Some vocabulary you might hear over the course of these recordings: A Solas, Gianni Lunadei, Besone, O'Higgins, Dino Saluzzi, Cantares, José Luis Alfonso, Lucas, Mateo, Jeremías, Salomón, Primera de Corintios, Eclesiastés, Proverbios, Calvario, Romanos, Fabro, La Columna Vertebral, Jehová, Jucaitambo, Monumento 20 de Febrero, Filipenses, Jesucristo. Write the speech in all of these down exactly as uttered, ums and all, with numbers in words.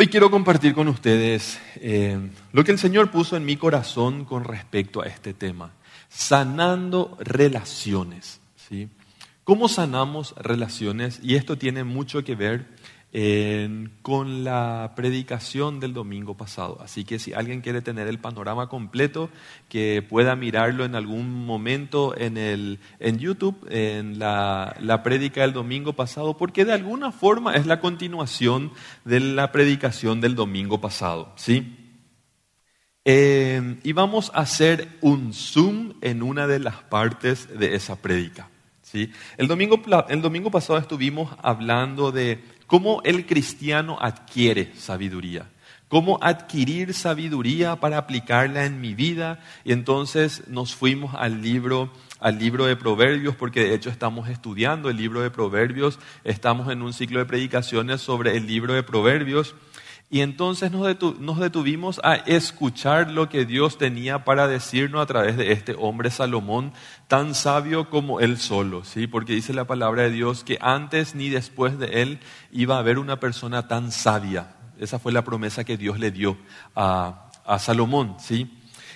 Hoy quiero compartir con ustedes eh, lo que el Señor puso en mi corazón con respecto a este tema. Sanando relaciones, ¿sí? ¿Cómo sanamos relaciones? Y esto tiene mucho que ver eh, con la predicación del domingo pasado. Así que si alguien quiere tener el panorama completo, que pueda mirarlo en algún momento en, el, en YouTube, en la, la prédica del domingo pasado, porque de alguna forma es la continuación de la predicación del domingo pasado, ¿sí? Eh, y vamos a hacer un zoom en una de las partes de esa prédica, ¿sí? El domingo, el domingo pasado estuvimos hablando de cómo el cristiano adquiere sabiduría. Cómo adquirir sabiduría para aplicarla en mi vida. Y entonces nos fuimos al libro, al libro de Proverbios, porque de hecho estamos estudiando el libro de Proverbios. Estamos en un ciclo de predicaciones sobre el libro de Proverbios. Y entonces nos, detu- nos detuvimos a escuchar lo que Dios tenía para decirnos a través de este hombre Salomón, tan sabio como él solo, ¿sí? Porque dice la palabra de Dios que antes ni después de él iba a haber una persona tan sabia. Esa fue la promesa que Dios le dio a, a Salomón, ¿sí?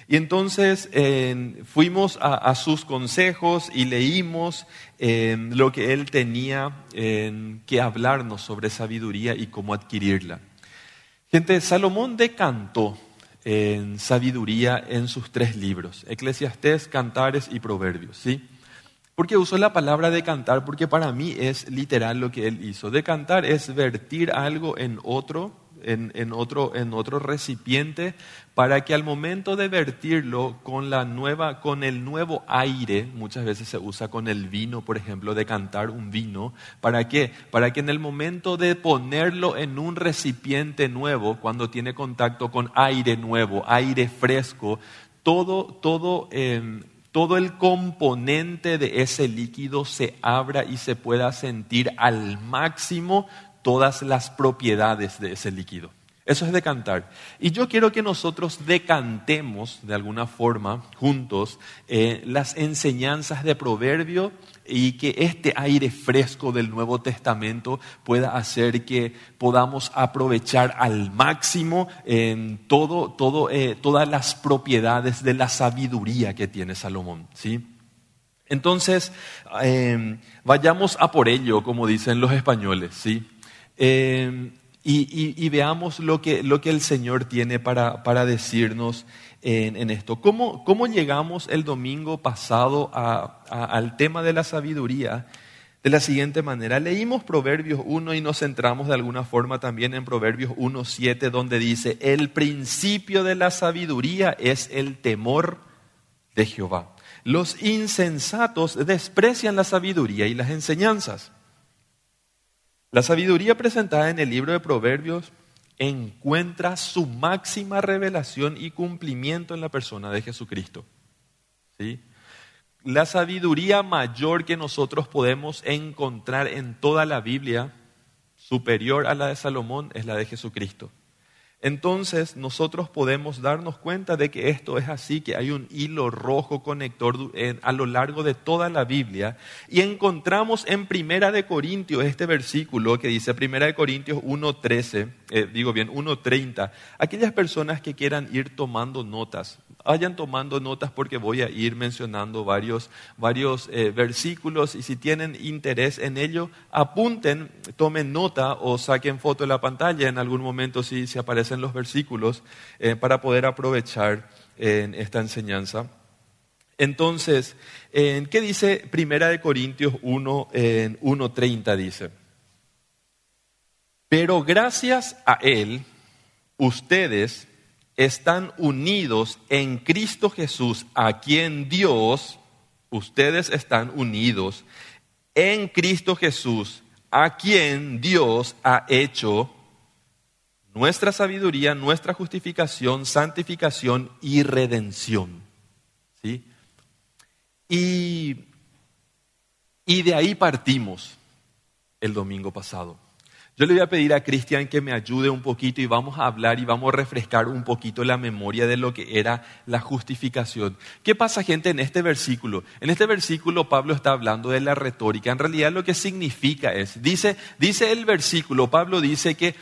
Y entonces eh, fuimos a, a sus consejos y leímos eh, lo que él tenía eh, que hablarnos sobre sabiduría y cómo adquirirla. Gente, Salomón decantó en sabiduría en sus tres libros, Eclesiastés, Cantares y Proverbios, ¿sí? Porque usó la palabra decantar, porque para mí es literal lo que él hizo. Decantar es vertir algo en otro, en, en otro, en otro recipiente, para que al momento de vertirlo con la nueva, con el nuevo aire, muchas veces se usa con el vino, por ejemplo, decantar un vino. ¿Para qué? Para que en el momento de ponerlo en un recipiente nuevo, cuando tiene contacto con aire nuevo, aire fresco, todo, todo, eh, todo el componente de ese líquido se abra y se pueda sentir al máximo todas las propiedades de ese líquido. Eso es decantar. Y yo quiero que nosotros decantemos de alguna forma juntos eh, las enseñanzas de Proverbio y que este aire fresco del Nuevo Testamento pueda hacer que podamos aprovechar al máximo eh, todo, todo, eh, todas las propiedades de la sabiduría que tiene Salomón, ¿sí? Entonces, eh, vayamos a por ello, como dicen los españoles, ¿sí? Eh, Y, y, y veamos lo que, lo que el Señor tiene para, para decirnos en, en esto. ¿Cómo, cómo llegamos el domingo pasado a, a, al tema de la sabiduría? De la siguiente manera, leímos Proverbios uno y nos centramos de alguna forma también en Proverbios uno siete, donde dice, el principio de la sabiduría es el temor de Jehová. Los insensatos desprecian la sabiduría y las enseñanzas. La sabiduría presentada en el libro de Proverbios encuentra su máxima revelación y cumplimiento en la persona de Jesucristo, ¿sí? La sabiduría mayor que nosotros podemos encontrar en toda la Biblia, superior a la de Salomón, es la de Jesucristo. Entonces nosotros podemos darnos cuenta de que esto es así, que hay un hilo rojo conector a lo largo de toda la Biblia. Y encontramos en Primera de Corintios este versículo que dice, Primera de Corintios uno trece, eh, digo bien, uno treinta. Aquellas personas que quieran ir tomando notas, vayan tomando notas porque voy a ir mencionando varios, varios eh, versículos. Y si tienen interés en ello, apunten, tomen nota o saquen foto de la pantalla en algún momento si se aparece en los versículos eh, para poder aprovechar eh, esta enseñanza. Entonces, eh, ¿qué dice Primera de Corintios uno, eh, uno treinta? Dice, pero gracias a Él, ustedes están unidos en Cristo Jesús, a quien Dios, ustedes están unidos en Cristo Jesús, a quien Dios ha hecho nuestra sabiduría, nuestra justificación, santificación y redención, ¿sí? Y, y de ahí partimos el domingo pasado. Yo le voy a pedir a Cristian que me ayude un poquito y vamos a hablar y vamos a refrescar un poquito la memoria de lo que era la justificación. ¿Qué pasa, gente, en este versículo? En este versículo Pablo está hablando de la retórica. En realidad lo que significa es, dice, dice el versículo, Pablo dice que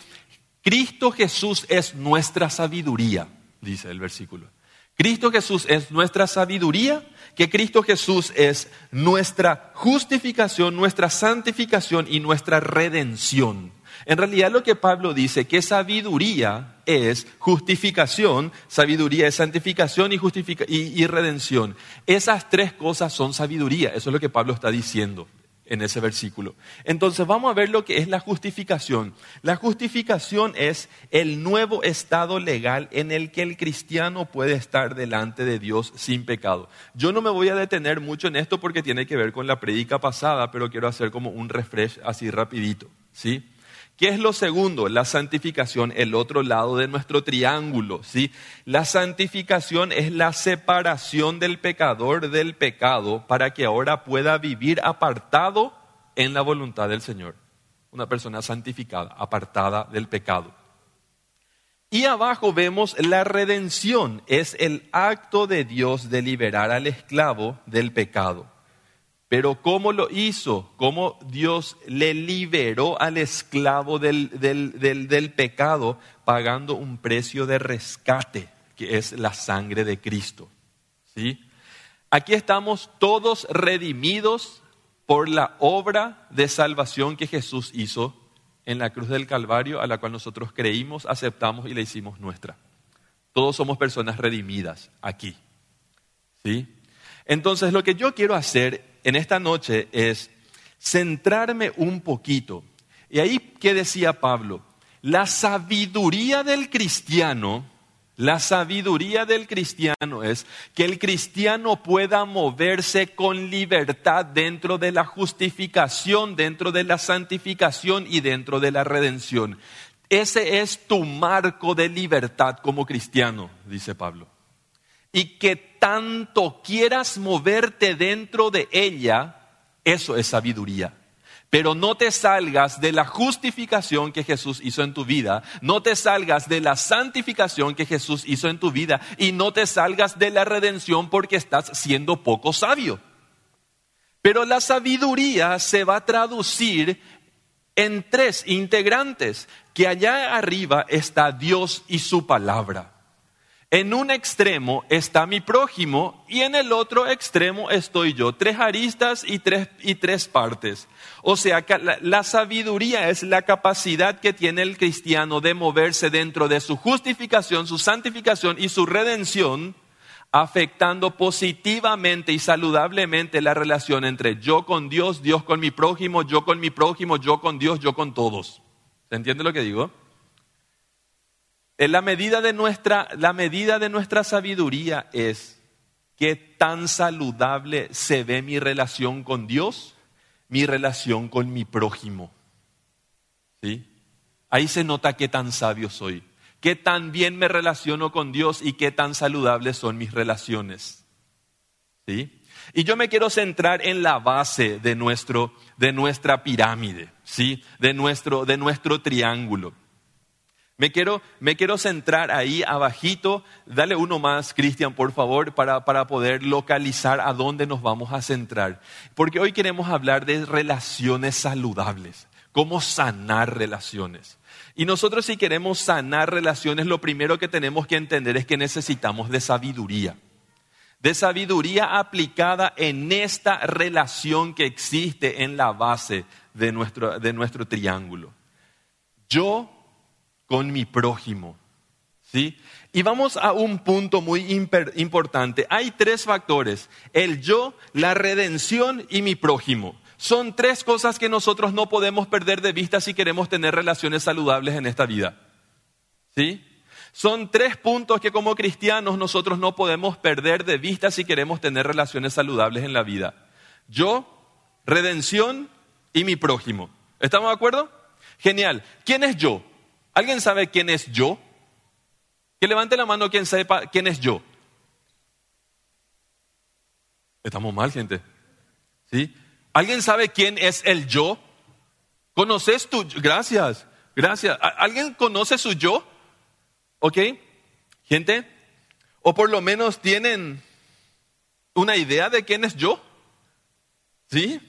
Cristo Jesús es nuestra sabiduría, dice el versículo. Cristo Jesús es nuestra sabiduría, que Cristo Jesús es nuestra justificación, nuestra santificación y nuestra redención. En realidad lo que Pablo dice, que sabiduría es justificación, sabiduría es santificación y, justific- y, y redención. Esas tres cosas son sabiduría, eso es lo que Pablo está diciendo en ese versículo. Entonces vamos a ver lo que es la justificación. La justificación es el nuevo estado legal en el que el cristiano puede estar delante de Dios sin pecado. Yo no me voy a detener mucho en esto porque tiene que ver con la prédica pasada, pero quiero hacer como un refresh así rapidito, ¿sí? ¿Qué es lo segundo? La santificación, el otro lado de nuestro triángulo, ¿sí? La santificación es la separación del pecador del pecado para que ahora pueda vivir apartado en la voluntad del Señor. Una persona santificada, apartada del pecado. Y abajo vemos la redención, es el acto de Dios de liberar al esclavo del pecado. Pero ¿cómo lo hizo? ¿Cómo Dios le liberó al esclavo del, del, del, del pecado? Pagando un precio de rescate, que es la sangre de Cristo. ¿Sí? Aquí estamos todos redimidos por la obra de salvación que Jesús hizo en la cruz del Calvario, a la cual nosotros creímos, aceptamos y le hicimos nuestra. Todos somos personas redimidas aquí. ¿Sí? Entonces lo que yo quiero hacer en esta noche es centrarme un poquito. Y ahí, ¿qué decía Pablo? La sabiduría del cristiano, la sabiduría del cristiano es que el cristiano pueda moverse con libertad dentro de la justificación, dentro de la santificación y dentro de la redención. Ese es tu marco de libertad como cristiano, dice Pablo. Y que tanto quieras moverte dentro de ella, eso es sabiduría. Pero no te salgas de la justificación que Jesús hizo en tu vida, no te salgas de la santificación que Jesús hizo en tu vida y no te salgas de la redención porque estás siendo poco sabio. Pero la sabiduría se va a traducir en tres integrantes, que allá arriba está Dios y su palabra. En un extremo está mi prójimo y en el otro extremo estoy yo. Tres aristas y tres, y tres partes. O sea, la, la sabiduría es la capacidad que tiene el cristiano de moverse dentro de su justificación, su santificación y su redención, afectando positivamente y saludablemente la relación entre yo con Dios, Dios con mi prójimo, yo con mi prójimo, yo con Dios, yo con todos. ¿Se entiende lo que digo? La medida de nuestra, la medida de nuestra sabiduría es qué tan saludable se ve mi relación con Dios, mi relación con mi prójimo. ¿Sí? Ahí se nota qué tan sabio soy, qué tan bien me relaciono con Dios y qué tan saludables son mis relaciones. ¿Sí? Y yo me quiero centrar en la base de, nuestro, de nuestra pirámide, ¿sí? de, nuestro, de nuestro triángulo. Me quiero, me quiero centrar ahí abajito. Dale uno más, Cristian, por favor, para, para poder localizar a dónde nos vamos a centrar. Porque hoy queremos hablar de relaciones saludables, cómo sanar relaciones. Y nosotros, si queremos sanar relaciones, lo primero que tenemos que entender es que necesitamos de sabiduría. De sabiduría aplicada en esta relación que existe en la base de nuestro, de nuestro triángulo. Yo con mi prójimo, ¿sí? Y vamos a un punto muy importante. Hay tres factores: el yo, la redención y mi prójimo. Son tres cosas que nosotros no podemos perder de vista si queremos tener relaciones saludables en esta vida, ¿sí? Son tres puntos que como cristianos nosotros no podemos perder de vista si queremos tener relaciones saludables en la vida. Yo, redención y mi prójimo. ¿Estamos de acuerdo? Genial. ¿Quién es yo? ¿Alguien sabe quién es yo? Que levante la mano quien sepa quién es yo. Estamos mal, gente. ¿Sí? ¿Alguien sabe quién es el yo? ¿Conoces tu yo? Gracias, gracias. ¿Alguien conoce su yo? ¿Ok? Gente, o por lo menos tienen una idea de quién es yo. ¿Sí?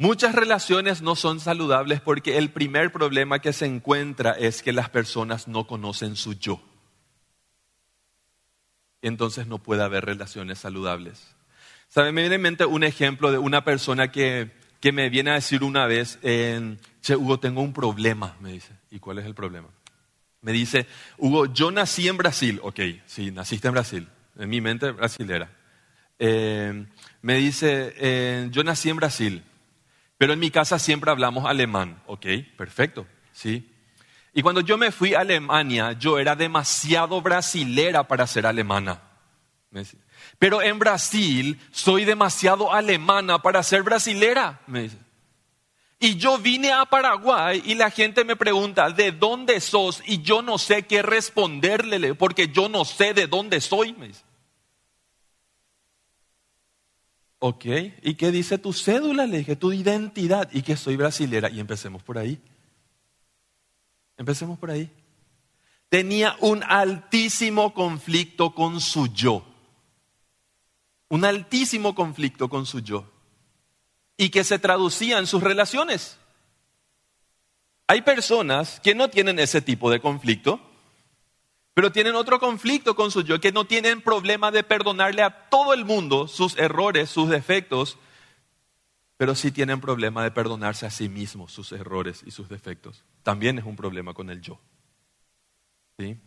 Muchas relaciones no son saludables porque el primer problema que se encuentra es que las personas no conocen su yo. Entonces no puede haber relaciones saludables. ¿Saben? Me viene en mente un ejemplo de una persona que, que me viene a decir una vez, eh, che, Hugo, tengo un problema, me dice. ¿Y cuál es el problema? Me dice, Hugo, yo nací en Brasil. Ok, sí, naciste en Brasil. En mi mente brasilera. Eh, me dice, eh, yo nací en Brasil. Pero en mi casa siempre hablamos alemán. Ok, perfecto, sí. Y cuando yo me fui a Alemania, yo era demasiado brasilera para ser alemana. Me dice. Pero en Brasil, soy demasiado alemana para ser brasilera. Me dice. Y yo vine a Paraguay y la gente me pregunta, ¿de dónde sos? Y yo no sé qué responderle, porque yo no sé de dónde soy. Me dice. Ok, ¿y qué dice tu cédula? Le dije, tu identidad. Y que soy brasilera. Y empecemos por ahí. Empecemos por ahí. Tenía un altísimo conflicto con su yo. Un altísimo conflicto con su yo. Y que se traducía en sus relaciones. Hay personas que no tienen ese tipo de conflicto, pero tienen otro conflicto con su yo, que no tienen problema de perdonarle a todo el mundo sus errores, sus defectos, pero sí tienen problema de perdonarse a sí mismos sus errores y sus defectos. También es un problema con el yo. ¿Sí?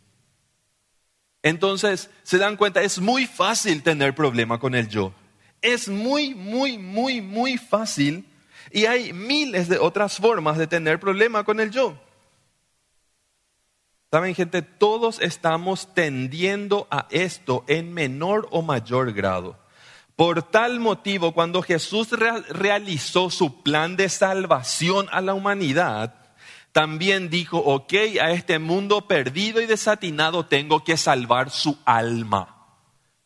Entonces, se dan cuenta, es muy fácil tener problema con el yo. Es muy, muy, muy, muy fácil. Y hay miles de otras formas de tener problema con el yo. Saben, gente, todos estamos tendiendo a esto en menor o mayor grado. Por tal motivo, cuando Jesús re- realizó su plan de salvación a la humanidad, también dijo, ok, a este mundo perdido y desatinado tengo que salvar su alma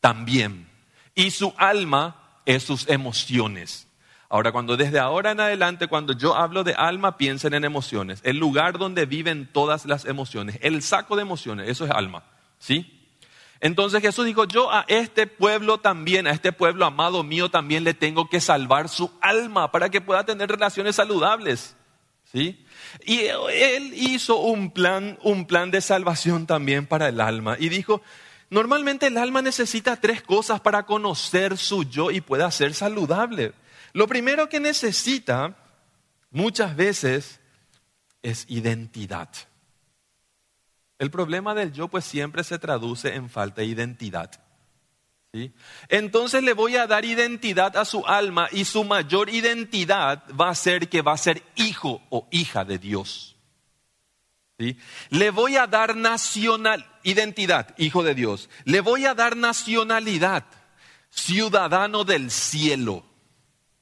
también. Y su alma es sus emociones. Ahora, cuando desde ahora en adelante, cuando yo hablo de alma, piensen en emociones. El lugar donde viven todas las emociones, el saco de emociones, eso es alma, ¿sí? Entonces Jesús dijo, yo a este pueblo también, a este pueblo amado mío también le tengo que salvar su alma para que pueda tener relaciones saludables, ¿sí? Y Él hizo un plan, un plan de salvación también para el alma y dijo, normalmente el alma necesita tres cosas para conocer su yo y pueda ser saludable. Lo primero que necesita muchas veces es identidad. El problema del yo pues siempre se traduce en falta de identidad. ¿Sí? Entonces le voy a dar identidad a su alma y su mayor identidad va a ser que va a ser hijo o hija de Dios. ¿Sí? Le voy a dar nacional, identidad, hijo de Dios. Le voy a dar nacionalidad, ciudadano del cielo.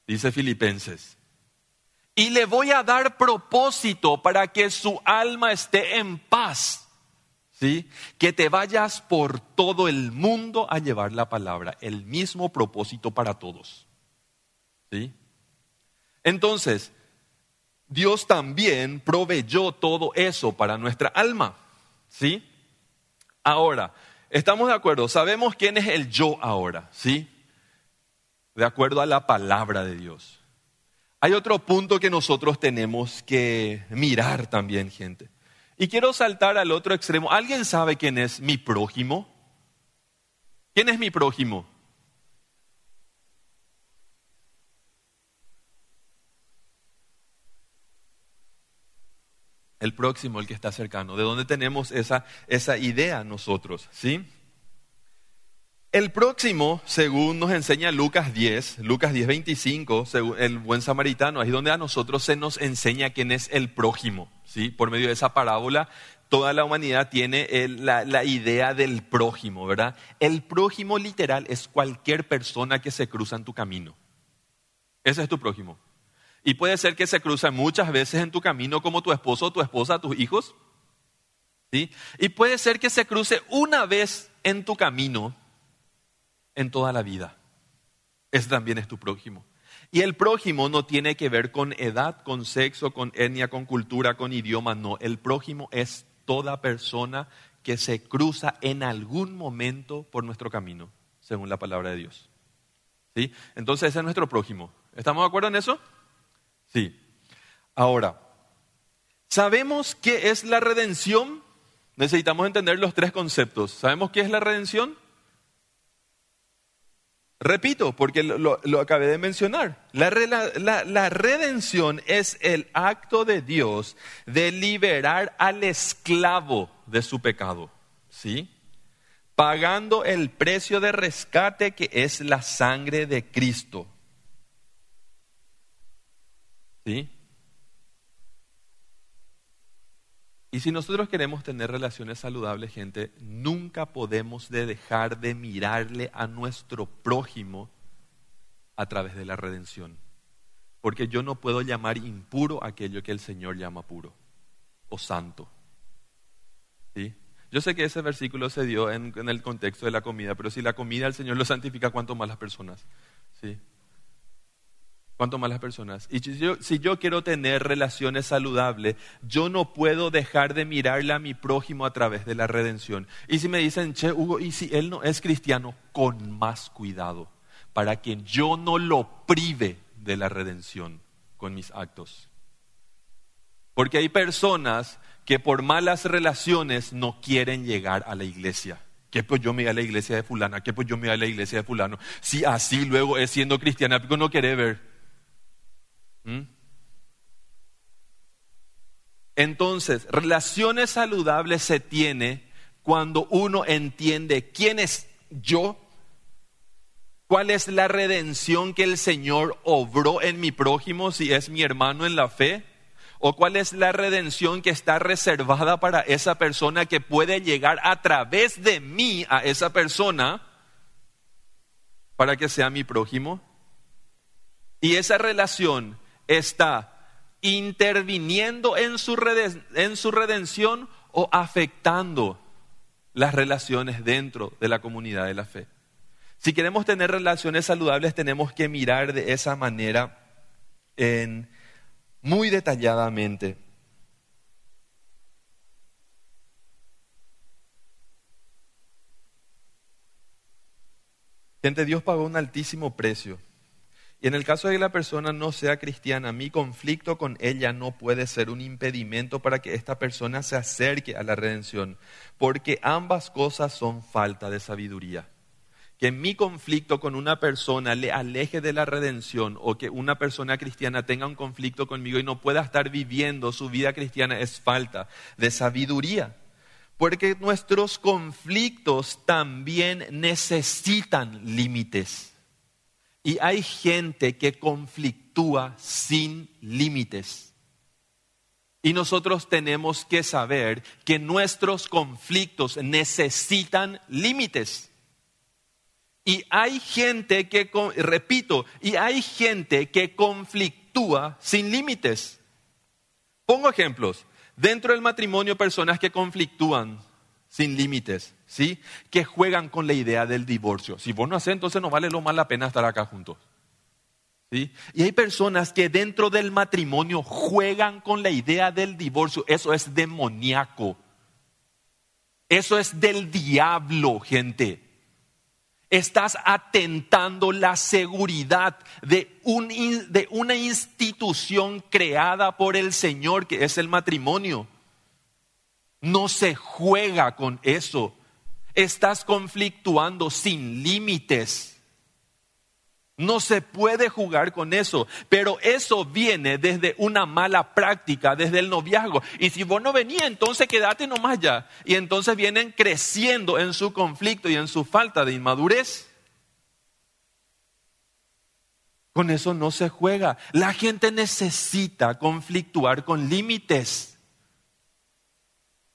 Dice Filipenses. Y le voy a dar propósito para que su alma esté en paz. ¿Sí? Que te vayas por todo el mundo a llevar la palabra. El mismo propósito para todos. ¿Sí? Entonces, Dios también proveyó todo eso para nuestra alma. ¿Sí? Ahora, estamos de acuerdo. Sabemos quién es el yo ahora. ¿Sí? De acuerdo a la palabra de Dios. Hay otro punto que nosotros tenemos que mirar también, gente. Y quiero saltar al otro extremo. ¿Alguien sabe quién es mi prójimo? ¿Quién es mi prójimo? El próximo, el que está cercano. ¿De dónde tenemos esa, esa idea nosotros? ¿Sí? El próximo, según nos enseña Lucas diez, Lucas diez, veinticinco, según el buen samaritano, ahí es donde a nosotros se nos enseña quién es el prójimo. ¿Sí? Por medio de esa parábola, toda la humanidad tiene el, la, la idea del prójimo, ¿verdad? El prójimo literal es cualquier persona que se cruza en tu camino. Ese es tu prójimo. Y puede ser que se cruza muchas veces en tu camino como tu esposo, tu esposa, tus hijos. ¿Sí? Y puede ser que se cruce una vez en tu camino en toda la vida. Ese también es tu prójimo. Y el prójimo no tiene que ver con edad, con sexo, con etnia, con cultura, con idioma, no. El prójimo es toda persona que se cruza en algún momento por nuestro camino, según la palabra de Dios. ¿Sí? Entonces ese es nuestro prójimo. ¿Estamos de acuerdo en eso? Sí. Ahora, ¿sabemos qué es la redención? Necesitamos entender los tres conceptos. ¿Sabemos qué es la redención? Repito, porque lo, lo, lo acabé de mencionar. La, la, la redención es el acto de Dios de liberar al esclavo de su pecado, ¿sí? Pagando el precio de rescate que es la sangre de Cristo, ¿sí? Y si nosotros queremos tener relaciones saludables, gente, nunca podemos de dejar de mirarle a nuestro prójimo a través de la redención. Porque yo no puedo llamar impuro aquello que el Señor llama puro o santo. ¿Sí? Yo sé que ese versículo se dio en, en el contexto de la comida, pero si la comida el Señor lo santifica, ¿cuánto más las personas? ¿Sí? ¿Cuánto más las personas? Y si yo, si yo quiero tener relaciones saludables, yo no puedo dejar de mirarle a mi prójimo a través de la redención. Y si me dicen, che, Hugo, ¿y si él no es cristiano? Con más cuidado, para que yo no lo prive de la redención con mis actos. Porque hay personas que por malas relaciones no quieren llegar a la iglesia. Que pues yo me voy a la iglesia de fulana, que pues yo me voy a la iglesia de fulano. Si así luego es siendo cristiana, porque no quiere ver. Entonces, relaciones saludables se tiene cuando uno entiende quién es yo, cuál es la redención que el Señor obró en mi prójimo, si es mi hermano en la fe, o cuál es la redención que está reservada para esa persona que puede llegar a través de mí a esa persona para que sea mi prójimo. Y esa relación está interviniendo en su, reden- en su redención o afectando las relaciones dentro de la comunidad de la fe. Si queremos tener relaciones saludables, tenemos que mirar de esa manera en, muy detalladamente. Gente, Dios pagó un altísimo precio. Y en el caso de que la persona no sea cristiana, mi conflicto con ella no puede ser un impedimento para que esta persona se acerque a la redención, porque ambas cosas son falta de sabiduría. Que mi conflicto con una persona le aleje de la redención, o que una persona cristiana tenga un conflicto conmigo y no pueda estar viviendo su vida cristiana, es falta de sabiduría. Porque nuestros conflictos también necesitan límites. Y hay gente que conflictúa sin límites. Y nosotros tenemos que saber que nuestros conflictos necesitan límites. Y hay gente que, repito, y hay gente que conflictúa sin límites. Pongo ejemplos. Dentro del matrimonio, personas que conflictúan sin límites, ¿sí? Que juegan con la idea del divorcio. Si vos no haces, entonces no vale lo más la pena estar acá juntos, ¿sí? Y hay personas que dentro del matrimonio juegan con la idea del divorcio. Eso es demoníaco. Eso es del diablo, gente. Estás atentando la seguridad de, un, de una institución creada por el Señor, que es el matrimonio. No se juega con eso. Estás conflictuando sin límites. No se puede jugar con eso. Pero eso viene desde una mala práctica, desde el noviazgo. Y si vos no venías, entonces quédate nomás ya. Y entonces vienen creciendo en su conflicto y en su falta de inmadurez. Con eso no se juega. La gente necesita conflictuar con límites.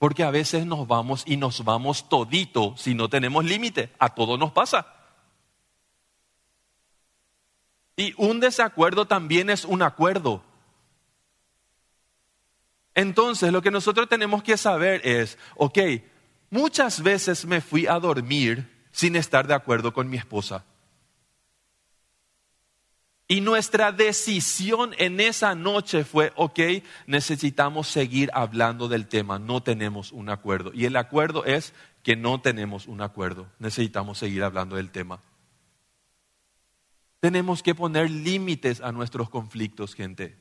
Porque a veces nos vamos y nos vamos todito si no tenemos límite. A todo nos pasa. Y un desacuerdo también es un acuerdo. Entonces, lo que nosotros tenemos que saber es, ok, muchas veces me fui a dormir sin estar de acuerdo con mi esposa. Y nuestra decisión en esa noche fue, ok, necesitamos seguir hablando del tema, no tenemos un acuerdo. Y el acuerdo es que no tenemos un acuerdo, necesitamos seguir hablando del tema. Tenemos que poner límites a nuestros conflictos, gente.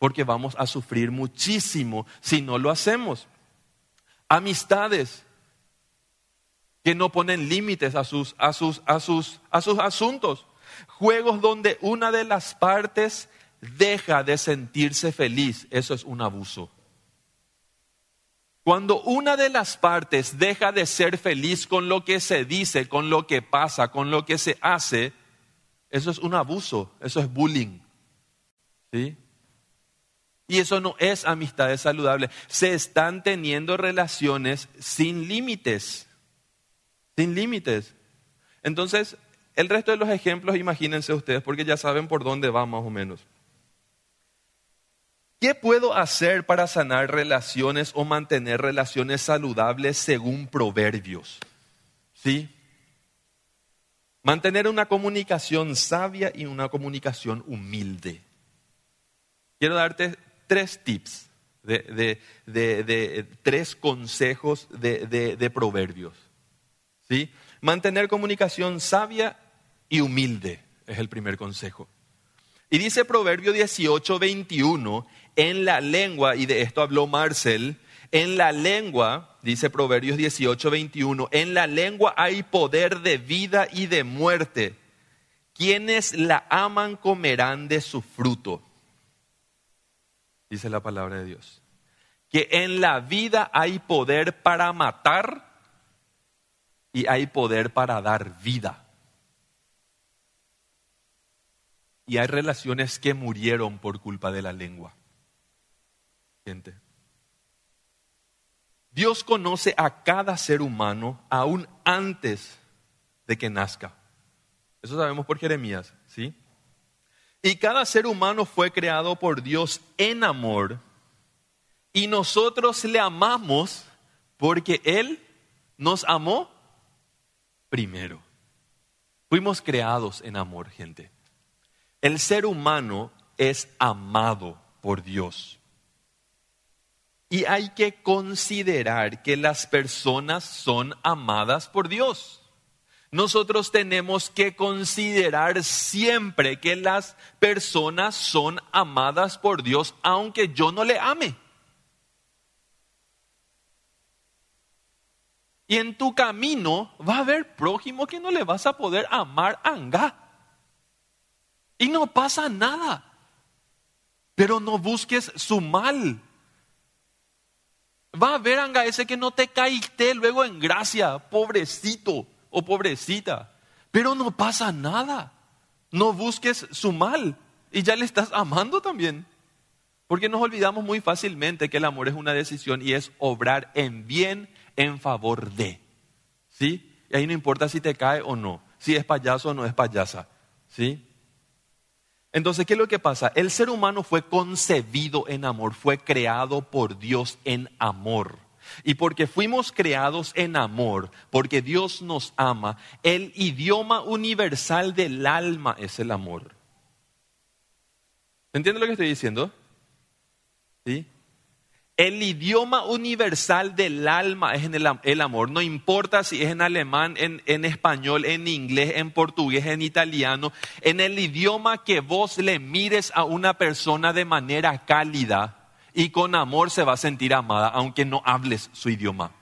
porque vamos a sufrir muchísimo si no lo hacemos. Amistades que no ponen límites a sus, a sus, a sus, a sus asuntos. Juegos donde una de las partes deja de sentirse feliz. Eso es un abuso. Cuando una de las partes deja de ser feliz con lo que se dice, con lo que pasa, con lo que se hace, eso es un abuso, eso es bullying. ¿Sí? Y eso no es amistades saludables. Se están teniendo relaciones sin límites. Sin límites. Entonces, el resto de los ejemplos, imagínense ustedes, porque ya saben por dónde va más o menos. ¿Qué puedo hacer para sanar relaciones o mantener relaciones saludables según Proverbios? ¿Sí? Mantener una comunicación sabia y una comunicación humilde. Quiero darte tres tips, de, de, de, de, de tres consejos de, de, de Proverbios. ¿Sí? Mantener comunicación sabia y humilde es el primer consejo. Y dice Proverbio dieciocho, veintiuno, en la lengua, y de esto habló Marcel, en la lengua, dice Proverbios dieciocho, veintiuno, en la lengua hay poder de vida y de muerte. Quienes la aman comerán de su fruto. Dice la palabra de Dios. Que en la vida hay poder para matar y hay poder para dar vida. Y hay relaciones que murieron por culpa de la lengua. Gente. Dios conoce a cada ser humano aún antes de que nazca. Eso sabemos por Jeremías, ¿sí? Y cada ser humano fue creado por Dios en amor. Y nosotros le amamos porque Él nos amó primero. Fuimos creados en amor, gente. El ser humano es amado por Dios. Y hay que considerar que las personas son amadas por Dios. Nosotros tenemos que considerar siempre que las personas son amadas por Dios, aunque yo no le ame. Y en tu camino va a haber prójimo que no le vas a poder amar anga. Y no pasa nada, pero no busques su mal. Va a haber anga ese que no te caíste luego en gracia, pobrecito o pobrecita, pero no pasa nada. No busques su mal y ya le estás amando también. Porque nos olvidamos muy fácilmente que el amor es una decisión y es obrar en bien en favor de. ¿Sí? Y ahí no importa si te cae o no, si es payaso o no es payasa. ¿Sí? Entonces, ¿qué es lo que pasa? El ser humano fue concebido en amor, fue creado por Dios en amor. Y porque fuimos creados en amor, porque Dios nos ama, el idioma universal del alma es el amor. ¿Entienden lo que estoy diciendo? ¿Sí? El idioma universal del alma es en el, el amor. No importa si es en alemán, en, en español, en inglés, en portugués, en italiano. En el idioma que vos le mires a una persona de manera cálida y con amor se va a sentir amada, aunque no hables su idioma.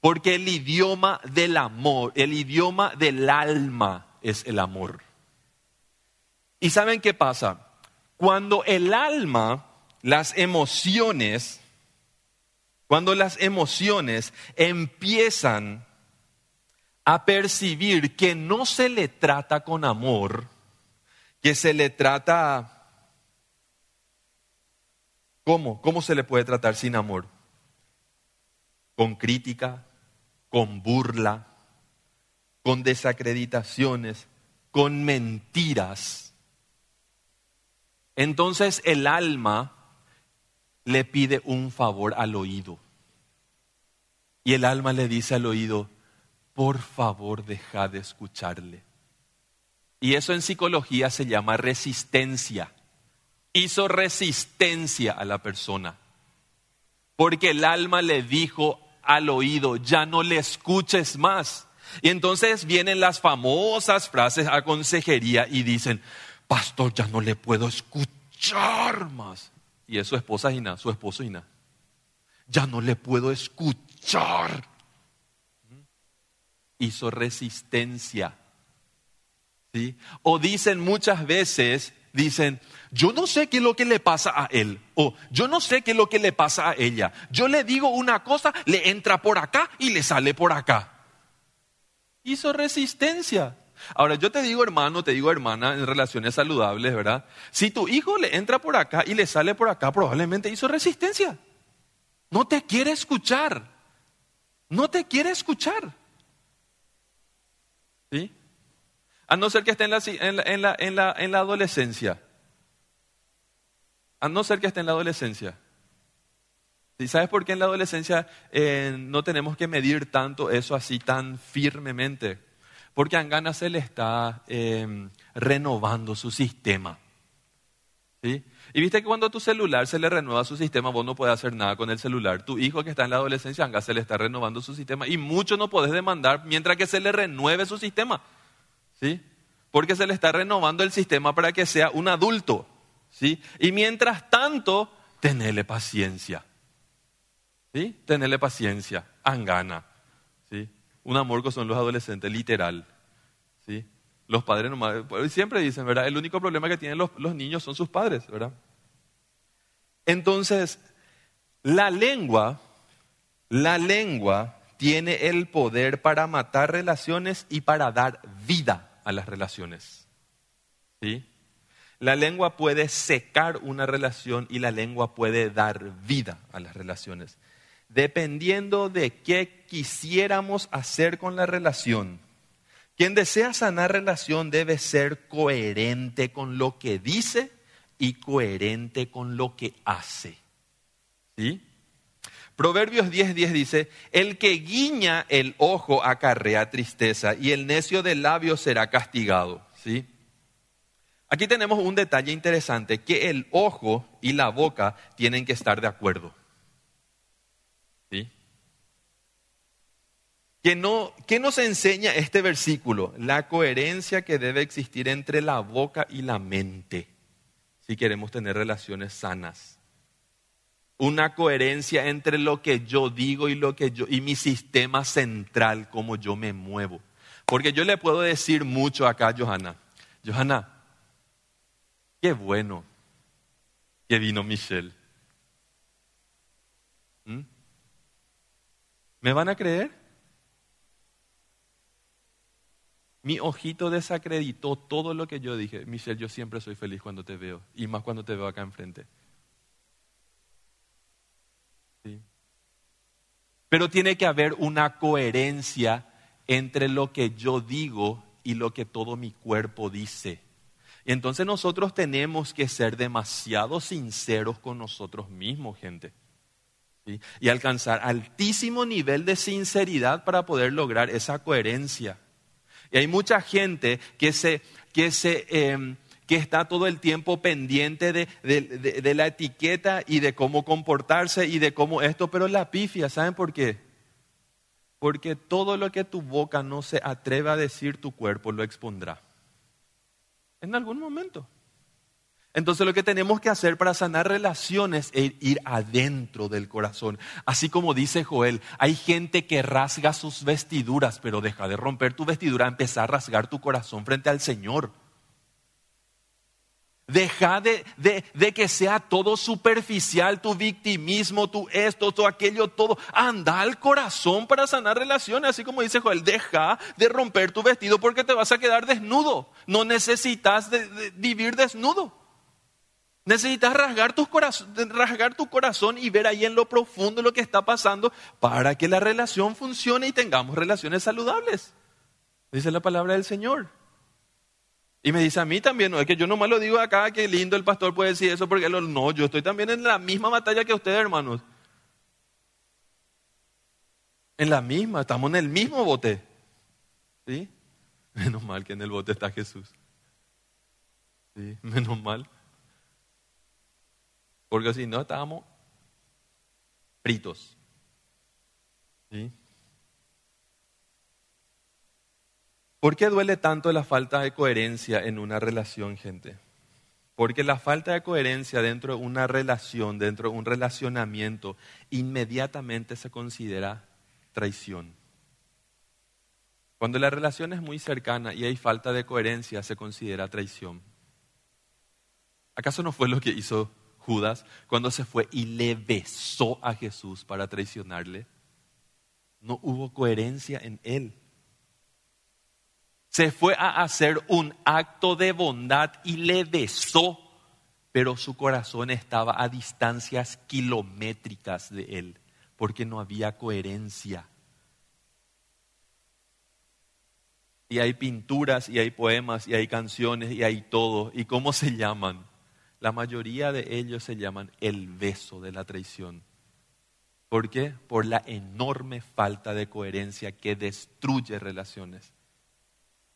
Porque el idioma del amor, el idioma del alma es el amor. ¿Y saben qué pasa? Cuando el alma... Las emociones, cuando las emociones empiezan a percibir que no se le trata con amor, que se le trata, ¿cómo? ¿Cómo se le puede tratar sin amor? Con crítica, con burla, con desacreditaciones, con mentiras. Entonces el alma le pide un favor al oído. Y el alma le dice al oído, por favor, deja de escucharle. Y eso en psicología se llama resistencia. Hizo resistencia a la persona. Porque el alma le dijo al oído, ya no le escuches más. Y entonces vienen las famosas frases a consejería y dicen, pastor, ya no le puedo escuchar. escuchar más. Y es su esposa Gina, su esposo Gina. Ya no le puedo escuchar. Hizo resistencia. ¿Sí? O dicen muchas veces, dicen, yo no sé qué es lo que le pasa a él. O yo no sé qué es lo que le pasa a ella. Yo le digo una cosa, le entra por acá y le sale por acá. Hizo resistencia. Ahora yo te digo hermano, te digo hermana, en relaciones saludables, ¿verdad? Si tu hijo le entra por acá y le sale por acá, probablemente hizo resistencia. No te quiere escuchar. No te quiere escuchar. ¿Sí? A no ser que esté en la, en la, en la, en la, en la adolescencia. A no ser que esté en la adolescencia. ¿Sí? ¿Sabes por qué en la adolescencia eh, no tenemos que medir tanto eso así tan firmemente? Porque a Angana se le está eh, renovando su sistema. ¿Sí? Y viste que cuando a tu celular se le renueva su sistema, vos no podés hacer nada con el celular. Tu hijo que está en la adolescencia, Angana se le está renovando su sistema. Y mucho no podés demandar mientras que se le renueve su sistema. ¿Sí? Porque se le está renovando el sistema para que sea un adulto. ¿Sí? Y mientras tanto, tenele paciencia. ¿Sí? Tenele paciencia, Angana. ¿Sí? Un amor que son los adolescentes, literal. ¿Sí? Los padres nomás, siempre dicen, ¿verdad? El único problema que tienen los, los niños son sus padres, ¿verdad? Entonces, la lengua, la lengua tiene el poder para matar relaciones y para dar vida a las relaciones. ¿Sí? La lengua puede secar una relación y la lengua puede dar vida a las relaciones. Dependiendo de qué quisiéramos hacer con la relación. Quien desea sanar relación debe ser coherente con lo que dice y coherente con lo que hace. ¿Sí? Proverbios diez diez dice, el que guiña el ojo acarrea tristeza y el necio de labios será castigado. ¿Sí? Aquí tenemos un detalle interesante, que el ojo y la boca tienen que estar de acuerdo. ¿Qué no, qué nos enseña este versículo? La coherencia que debe existir entre la boca y la mente si queremos tener relaciones sanas. Una coherencia entre lo que yo digo y, lo que yo, y mi sistema central, cómo yo me muevo. Porque yo le puedo decir mucho acá a Johanna. Johanna, qué bueno que vino Michelle. ¿Mm? ¿Me van a creer? Mi ojito desacreditó todo lo que yo dije. Michelle, yo siempre soy feliz cuando te veo. Y más cuando te veo acá enfrente. ¿Sí? Pero tiene que haber una coherencia entre lo que yo digo y lo que todo mi cuerpo dice. Y entonces nosotros tenemos que ser demasiado sinceros con nosotros mismos, gente. ¿Sí? Y alcanzar altísimo nivel de sinceridad para poder lograr esa coherencia. Y hay mucha gente que, se, que, se, eh, que está todo el tiempo pendiente de, de, de, de la etiqueta y de cómo comportarse y de cómo esto, pero la pifia, ¿saben por qué? Porque todo lo que tu boca no se atreve a decir, tu cuerpo lo expondrá. En algún momento. Entonces lo que tenemos que hacer para sanar relaciones es ir adentro del corazón. Así como dice Joel, hay gente que rasga sus vestiduras, pero deja de romper tu vestidura, empezar a rasgar tu corazón frente al Señor. Deja de, de, de que sea todo superficial, tu victimismo, tu esto, todo aquello, todo. Anda al corazón para sanar relaciones, así como dice Joel, deja de romper tu vestido porque te vas a quedar desnudo. No necesitas de, de, vivir desnudo. Necesitas rasgar tu, corazón, rasgar tu corazón y ver ahí en lo profundo lo que está pasando para que la relación funcione y tengamos relaciones saludables. Dice la palabra del Señor. Y me dice a mí también, no, es que yo nomás lo digo acá, que lindo el pastor puede decir eso, porque no, yo estoy también en la misma batalla que ustedes, hermanos. En la misma, estamos en el mismo bote. ¿Sí? Menos mal que en el bote está Jesús. ¿Sí? Menos mal. Porque si no, estábamos fritos. ¿Sí? ¿Por qué duele tanto la falta de coherencia en una relación, gente? Porque la falta de coherencia dentro de una relación, dentro de un relacionamiento, inmediatamente se considera traición. Cuando la relación es muy cercana y hay falta de coherencia, se considera traición. ¿Acaso no fue lo que hizo Judas cuando se fue y le besó a Jesús para traicionarle? No hubo coherencia en él. Se fue a hacer un acto de bondad y le besó, pero su corazón estaba a distancias kilométricas de él, porque no había coherencia. Y hay pinturas, y hay poemas, y hay canciones, y hay todo. ¿Y cómo se llaman? La mayoría de ellos se llaman el beso de la traición. ¿Por qué? Por la enorme falta de coherencia que destruye relaciones.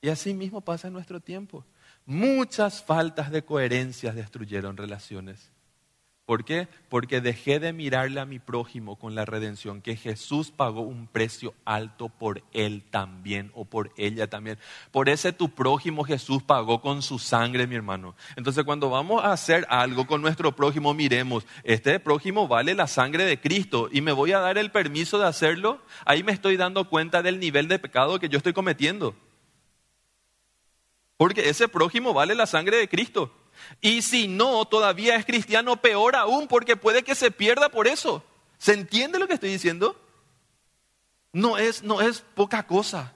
Y así mismo pasa en nuestro tiempo. Muchas faltas de coherencia destruyeron relaciones. ¿Por qué? Porque dejé de mirarle a mi prójimo con la redención, que Jesús pagó un precio alto por él también o por ella también. Por ese tu prójimo Jesús pagó con su sangre, mi hermano. Entonces cuando vamos a hacer algo con nuestro prójimo, miremos, este prójimo vale la sangre de Cristo y me voy a dar el permiso de hacerlo. Ahí me estoy dando cuenta del nivel de pecado que yo estoy cometiendo. Porque ese prójimo vale la sangre de Cristo. Y si no, todavía es cristiano, peor aún, porque puede que se pierda por eso. ¿Se entiende lo que estoy diciendo? No es, no es poca cosa.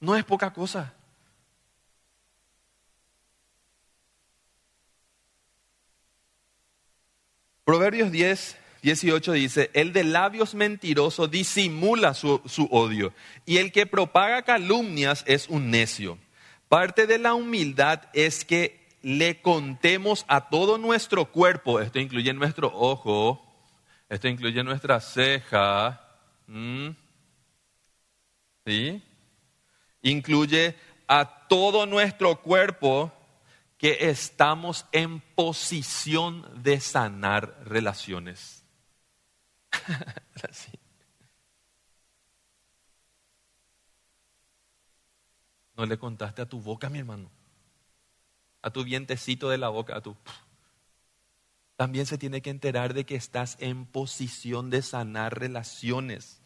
No es poca cosa. Proverbios diez, dieciocho dice: el de labios mentiroso disimula su, su odio, y el que propaga calumnias es un necio. Parte de la humildad es que le contemos a todo nuestro cuerpo, esto incluye nuestro ojo, esto incluye nuestra ceja, ¿sí? Incluye a todo nuestro cuerpo, que estamos en posición de sanar relaciones. Así. No le contaste a tu boca, mi hermano. A tu vientecito de la boca. A tu... También se tiene que enterar de que estás en posición de sanar relaciones.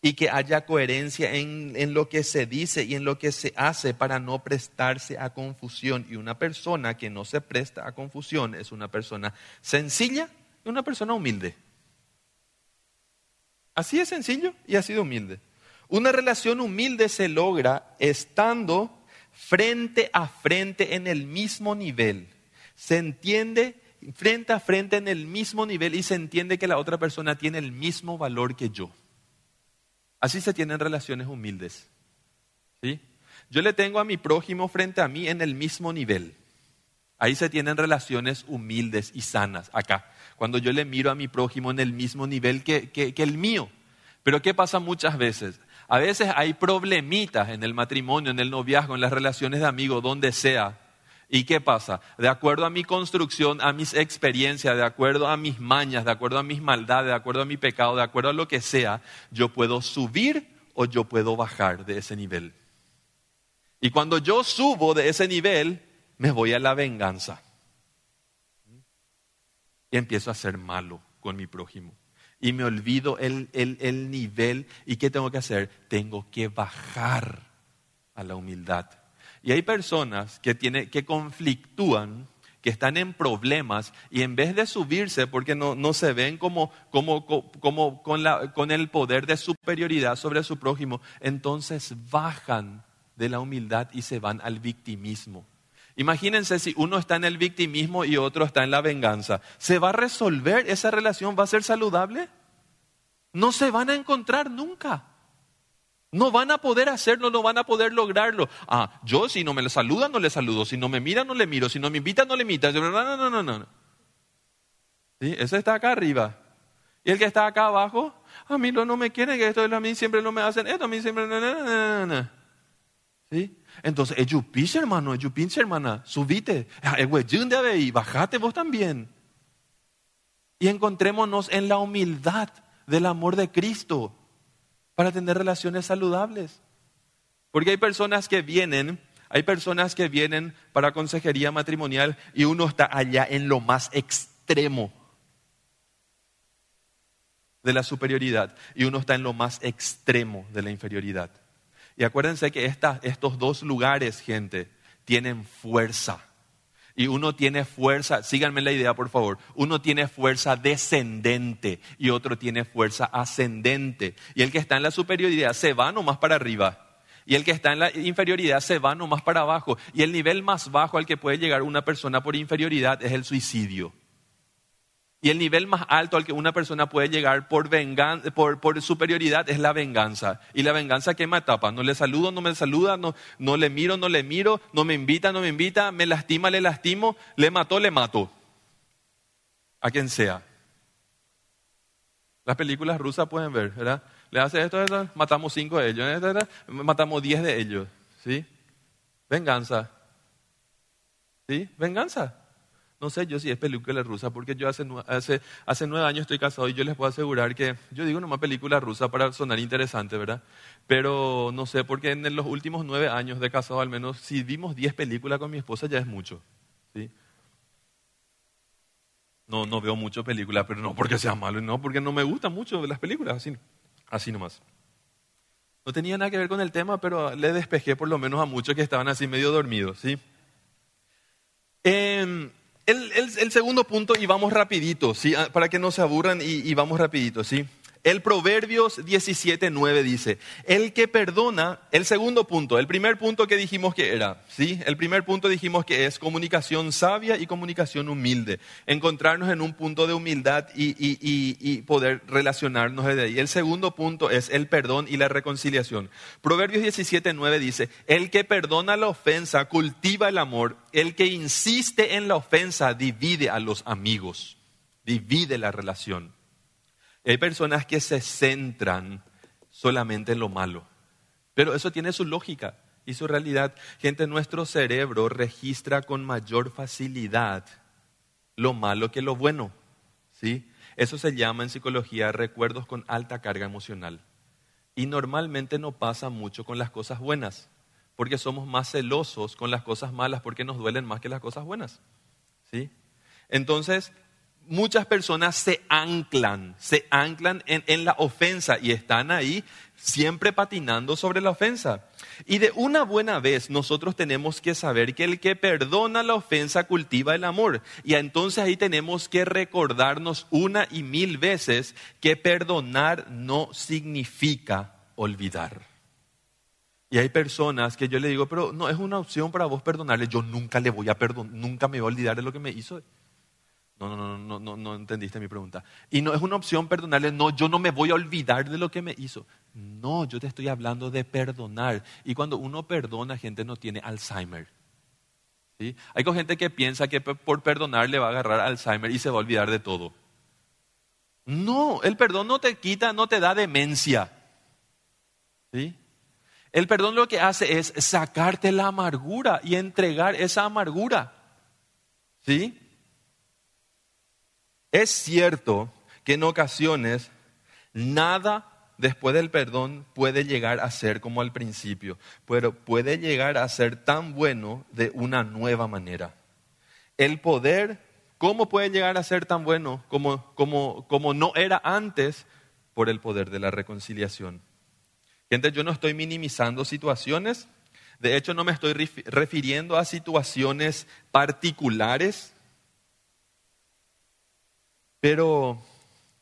Y que haya coherencia en, en lo que se dice y en lo que se hace para no prestarse a confusión. Y una persona que no se presta a confusión es una persona sencilla y una persona humilde. Así de sencillo y así de humilde. Una relación humilde se logra estando frente a frente en el mismo nivel. Se entiende frente a frente en el mismo nivel y se entiende que la otra persona tiene el mismo valor que yo. Así se tienen relaciones humildes. ¿Sí? Yo le tengo a mi prójimo frente a mí en el mismo nivel. Ahí se tienen relaciones humildes y sanas. Acá, cuando yo le miro a mi prójimo en el mismo nivel que, que, que el mío. Pero ¿qué pasa muchas veces? A veces hay problemitas en el matrimonio, en el noviazgo, en las relaciones de amigos, donde sea. ¿Y qué pasa? De acuerdo a mi construcción, a mis experiencias, de acuerdo a mis mañas, de acuerdo a mis maldades, de acuerdo a mi pecado, de acuerdo a lo que sea, yo puedo subir o yo puedo bajar de ese nivel. Y cuando yo subo de ese nivel, me voy a la venganza. Y empiezo a ser malo con mi prójimo. Y me olvido el, el, el nivel. ¿Y qué tengo que hacer? Tengo que bajar a la humildad. Y hay personas que, tiene, que conflictúan, que están en problemas, y en vez de subirse, porque no, no se ven como, como, como, como con, la, con el poder de superioridad sobre su prójimo, entonces bajan de la humildad y se van al victimismo. Imagínense si uno está en el victimismo y otro está en la venganza. ¿Se va a resolver esa relación? ¿Va a ser saludable? No se van a encontrar nunca. No van a poder hacerlo, no van a poder lograrlo. Ah, yo si no me saluda, no le saludo. Si no me mira, no le miro. Si no me invita, no le invita. No, no, no, no. ¿Sí? Ese está acá arriba. Y el que está acá abajo, a mí no me quieren, que esto a mí siempre no me hacen esto, a mí siempre no, no, no, no. ¿Sí? Entonces, es yupinche hermano, es yupinche hermana, subite, es huellín de ahí, bajate vos también. Y encontrémonos en la humildad del amor de Cristo para tener relaciones saludables. Porque hay personas que vienen Hay personas que vienen para consejería matrimonial y uno está allá en lo más extremo de la superioridad y uno está en lo más extremo de la inferioridad. Y acuérdense que esta, estos dos lugares, gente, tienen fuerza. Y uno tiene fuerza, síganme la idea por favor, uno tiene fuerza descendente y otro tiene fuerza ascendente. Y el que está en la superioridad se va nomás para arriba. Y el que está en la inferioridad se va nomás para abajo. Y el nivel más bajo al que puede llegar una persona por inferioridad es el suicidio. Y el nivel más alto al que una persona puede llegar por, venganza, por, por superioridad es la venganza. Y la venganza quema etapas. No le saludo, no me saluda, no, no le miro, no le miro, no me invita, no me invita, me lastima, le lastimo, le mató, le mato. A quien sea. Las películas rusas pueden ver, ¿verdad? Le hace esto, esto, matamos cinco de ellos, esto, esto, matamos diez de ellos, ¿sí? Venganza, ¿sí? Venganza. No sé yo si es película rusa, porque yo hace, hace, hace nueve años estoy casado y yo les puedo asegurar que, yo digo nomás película rusa para sonar interesante, ¿verdad? Pero no sé, porque en los últimos nueve años de casado al menos, si vimos diez películas con mi esposa ya es mucho, ¿sí? No, no veo mucho películas, pero no porque sea malo, no porque no me gustan mucho las películas, así Así nomás. No tenía nada que ver con el tema, pero le despejé por lo menos a muchos que estaban así medio dormidos, ¿sí? Eh, el, el, el segundo punto, y vamos rapidito, ¿sí? Para que no se aburran, y, y vamos rapidito, ¿sí? El Proverbios diecisiete nueve dice, el que perdona, el segundo punto, el primer punto que dijimos que era, ¿sí? El primer punto dijimos que es comunicación sabia y comunicación humilde. Encontrarnos en un punto de humildad y, y, y, y poder relacionarnos desde ahí. El segundo punto es el perdón y la reconciliación. Proverbios diecisiete nueve dice, el que perdona la ofensa cultiva el amor, el que insiste en la ofensa divide a los amigos, divide la relación. Hay personas que se centran solamente en lo malo, pero eso tiene su lógica y su realidad. Gente, nuestro cerebro registra con mayor facilidad lo malo que lo bueno, ¿sí? Eso se llama en psicología recuerdos con alta carga emocional. Y normalmente no pasa mucho con las cosas buenas, porque somos más celosos con las cosas malas, porque nos duelen más que las cosas buenas, ¿sí? Entonces, muchas personas se anclan, se anclan en, en la ofensa y están ahí siempre patinando sobre la ofensa. Y de una buena vez nosotros tenemos que saber que el que perdona la ofensa cultiva el amor. Y entonces ahí tenemos que recordarnos una y mil veces que perdonar no significa olvidar. Y hay personas que yo le digo, pero no es una opción para vos perdonarle. Yo nunca le voy a perdonar, nunca me voy a olvidar de lo que me hizo. No, no, no, no, no, no entendiste mi pregunta. Y no es una opción perdonarle, no, yo no me voy a olvidar de lo que me hizo. No, yo te estoy hablando de perdonar. Y cuando uno perdona, gente no tiene Alzheimer, ¿sí? Hay gente que piensa que por perdonar le va a agarrar Alzheimer y se va a olvidar de todo. No, el perdón no te quita, no te da demencia, ¿sí? El perdón lo que hace es sacarte la amargura y entregar esa amargura, ¿sí? Es cierto que en ocasiones nada después del perdón puede llegar a ser como al principio, pero puede llegar a ser tan bueno de una nueva manera. El poder, ¿cómo puede llegar a ser tan bueno como, como, como no era antes? Por el poder de la reconciliación. Gente, yo no estoy minimizando situaciones, de hecho no me estoy refiriendo a situaciones particulares, pero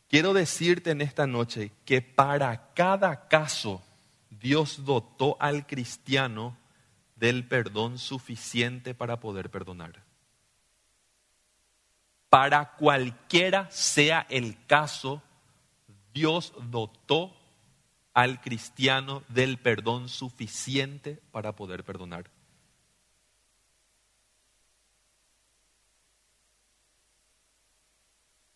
quiero decirte en esta noche que para cada caso Dios dotó al cristiano del perdón suficiente para poder perdonar. Para cualquiera sea el caso, Dios dotó al cristiano del perdón suficiente para poder perdonar.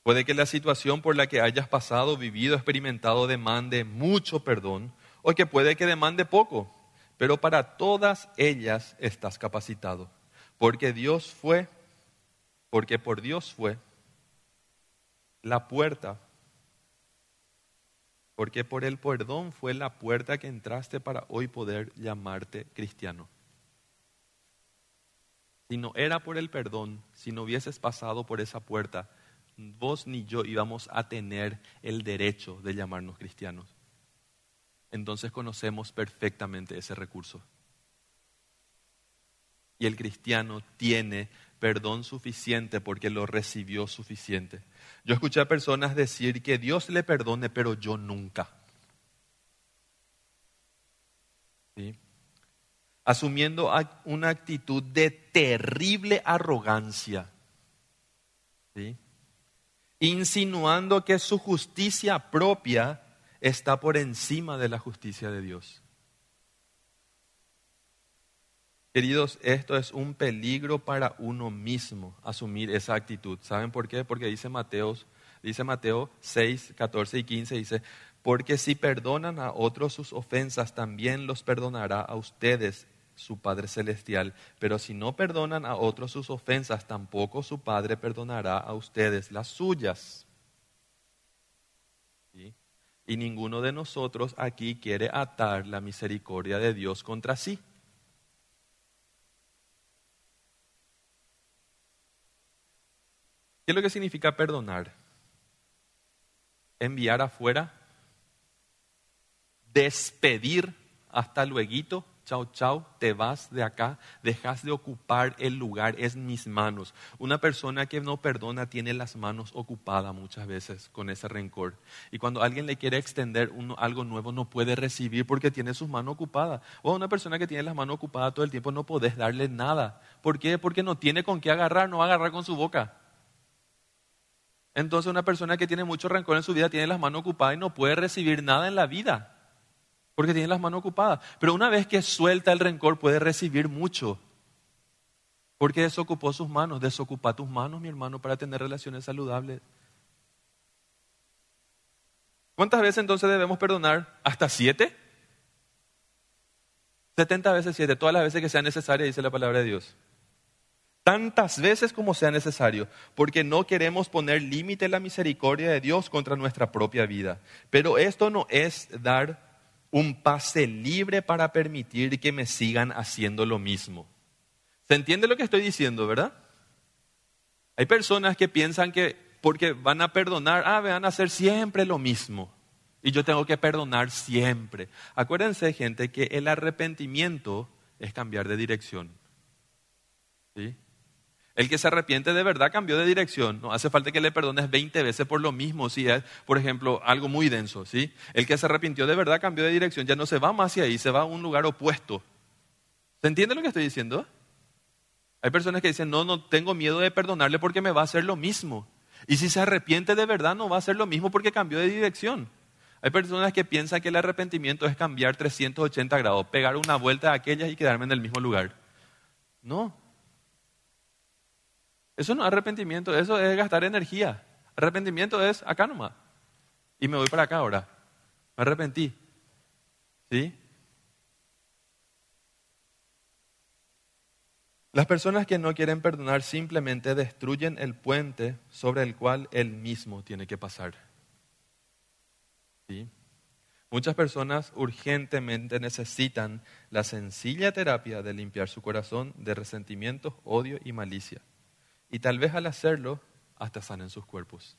Puede que la situación por la que hayas pasado, vivido, experimentado demande mucho perdón, o que puede que demande poco, pero para todas ellas estás capacitado, porque Dios fue, porque por Dios fue la puerta, porque por el perdón fue la puerta que entraste para hoy poder llamarte cristiano. Si no era por el perdón, si no hubieses pasado por esa puerta, vos ni yo íbamos a tener el derecho de llamarnos cristianos. Entonces conocemos perfectamente ese recurso. Y el cristiano tiene perdón suficiente porque lo recibió suficiente. Yo escuché a personas decir que Dios le perdone, pero yo nunca. ¿Sí? Asumiendo una actitud de terrible arrogancia. ¿Sí? Insinuando que su justicia propia está por encima de la justicia de Dios. Queridos, esto es un peligro para uno mismo, asumir esa actitud. ¿Saben por qué? Porque dice Mateo, dice Mateo seis, catorce y quince, dice, porque si perdonan a otros sus ofensas, también los perdonará a ustedes su Padre Celestial. Pero si no perdonan a otros sus ofensas, tampoco su Padre perdonará a ustedes las suyas. ¿Sí? Y ninguno de nosotros aquí quiere atar la misericordia de Dios contra sí. ¿Qué es lo que significa perdonar? Enviar afuera, despedir, hasta lueguito, chau chau, te vas de acá, dejas de ocupar el lugar, es mis manos. Una persona que no perdona tiene las manos ocupadas muchas veces con ese rencor. Y cuando alguien le quiere extender uno, algo nuevo, no puede recibir porque tiene sus manos ocupadas. O una persona que tiene las manos ocupadas todo el tiempo no podés darle nada. ¿Por qué? Porque no tiene con qué agarrar, no va a agarrar con su boca. Entonces una persona que tiene mucho rencor en su vida tiene las manos ocupadas y no puede recibir nada en la vida porque tiene las manos ocupadas. Pero una vez que suelta el rencor puede recibir mucho porque desocupó sus manos. Desocupa tus manos, mi hermano, para tener relaciones saludables. ¿Cuántas veces entonces debemos perdonar? ¿Hasta siete? setenta veces siete, todas las veces que sea necesaria, dice la palabra de Dios. Tantas veces como sea necesario, porque no queremos poner límite a la misericordia de Dios contra nuestra propia vida. Pero esto no es dar un pase libre para permitir que me sigan haciendo lo mismo. ¿Se entiende lo que estoy diciendo, verdad? Hay personas que piensan que porque van a perdonar, ah, van a hacer siempre lo mismo. Y yo tengo que perdonar siempre. Acuérdense, gente, que el arrepentimiento es cambiar de dirección. ¿Sí? El que se arrepiente de verdad cambió de dirección. No hace falta que le perdones veinte veces por lo mismo, si es, por ejemplo, algo muy denso. ¿Sí? El que se arrepintió de verdad cambió de dirección. Ya no se va más hacia ahí, se va a un lugar opuesto. ¿Se entiende lo que estoy diciendo? Hay personas que dicen, no, no tengo miedo de perdonarle porque me va a hacer lo mismo. Y si se arrepiente de verdad no va a hacer lo mismo porque cambió de dirección. Hay personas que piensan que el arrepentimiento es cambiar trescientos ochenta grados, pegar una vuelta a aquellas y quedarme en el mismo lugar. No. Eso no es arrepentimiento, eso es gastar energía. Arrepentimiento es acá nomás. Y me voy para acá ahora. Me arrepentí. ¿Sí? Las personas que no quieren perdonar simplemente destruyen el puente sobre el cual él mismo tiene que pasar. ¿Sí? Muchas personas urgentemente necesitan la sencilla terapia de limpiar su corazón de resentimientos, odio y malicia. Y tal vez al hacerlo, hasta sanen sus cuerpos.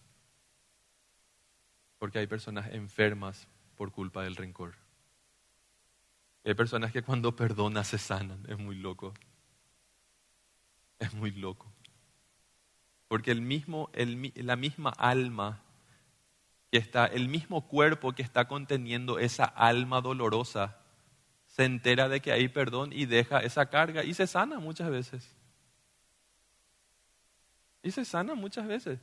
Porque hay personas enfermas por culpa del rencor. Hay personas que cuando perdonan se sanan. Es muy loco. Es muy loco. Porque el mismo, el, la misma alma que está, el mismo cuerpo que está conteniendo esa alma dolorosa, se entera de que hay perdón y deja esa carga y se sana muchas veces. Y se sana muchas veces.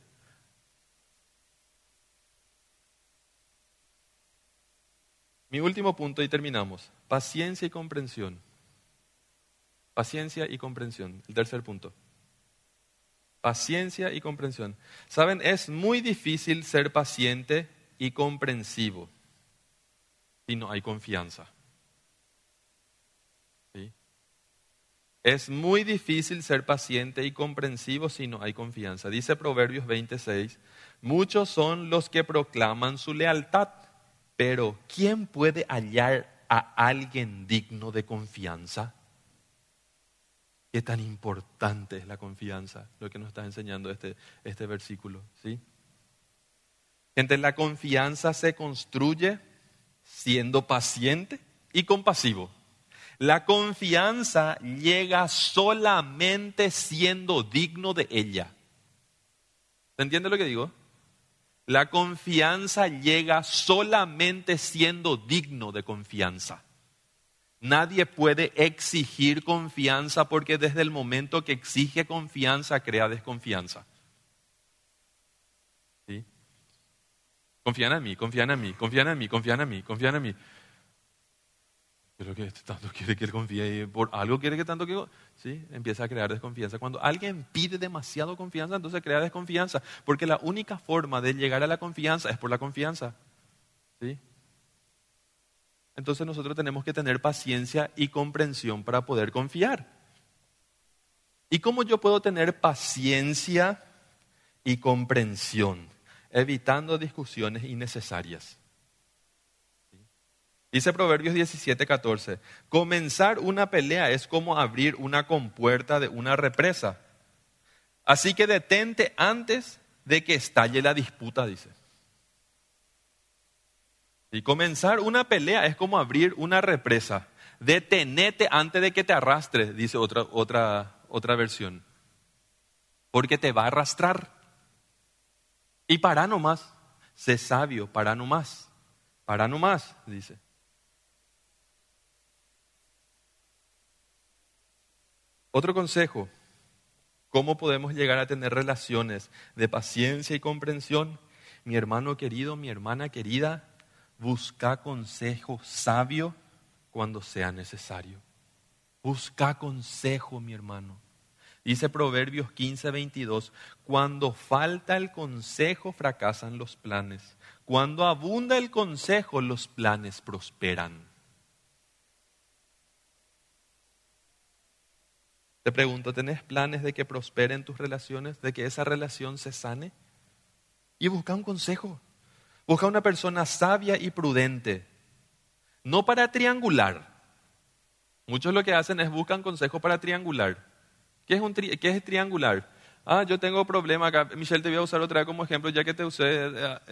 Mi último punto y terminamos. Paciencia y comprensión. Paciencia y comprensión. El tercer punto. Paciencia y comprensión. Saben, es muy difícil ser paciente y comprensivo si no hay confianza. Es muy difícil ser paciente y comprensivo si no hay confianza. Dice Proverbios veintiséis, muchos son los que proclaman su lealtad, pero ¿quién puede hallar a alguien digno de confianza? Qué tan importante es la confianza, lo que nos está enseñando este, este versículo, ¿sí? Gente, la confianza se construye siendo paciente y compasivo. La confianza llega solamente siendo digno de ella. ¿Se entiende lo que digo? La confianza llega solamente siendo digno de confianza. Nadie puede exigir confianza porque desde el momento que exige confianza crea desconfianza. ¿Sí? Confían en mí, confían en mí, confían en mí, confían en mí, confían en mí. Creo que tanto quiere que él confíe, por algo quiere que tanto que... Sí, empieza a crear desconfianza. Cuando alguien pide demasiado confianza, entonces crea desconfianza. Porque la única forma de llegar a la confianza es por la confianza. ¿Sí? Entonces nosotros tenemos que tener paciencia y comprensión para poder confiar. ¿Y cómo yo puedo tener paciencia y comprensión? Evitando discusiones innecesarias. Dice Proverbios diecisiete catorce, comenzar una pelea es como abrir una compuerta de una represa. Así que detente antes de que estalle la disputa, dice. Y comenzar una pelea es como abrir una represa. Detenete antes de que te arrastre, dice otra, otra, otra versión. Porque te va a arrastrar. Y para nomás, sé sabio, para nomás, para nomás, dice. Otro consejo, ¿cómo podemos llegar a tener relaciones de paciencia y comprensión? Mi hermano querido, mi hermana querida, busca consejo sabio cuando sea necesario. Busca consejo, mi hermano. Dice Proverbios quince veintidós, cuando falta el consejo fracasan los planes. Cuando abunda el consejo los planes prosperan. Te pregunto, ¿tenés planes de que prosperen tus relaciones? ¿De que esa relación se sane? Y busca un consejo. Busca una persona sabia y prudente. No para triangular. Muchos lo que hacen es buscan consejos para triangular. ¿Qué es, un tri- qué es triangular? Ah, yo tengo problema acá. Michelle, te voy a usar otra vez como ejemplo, ya que te usé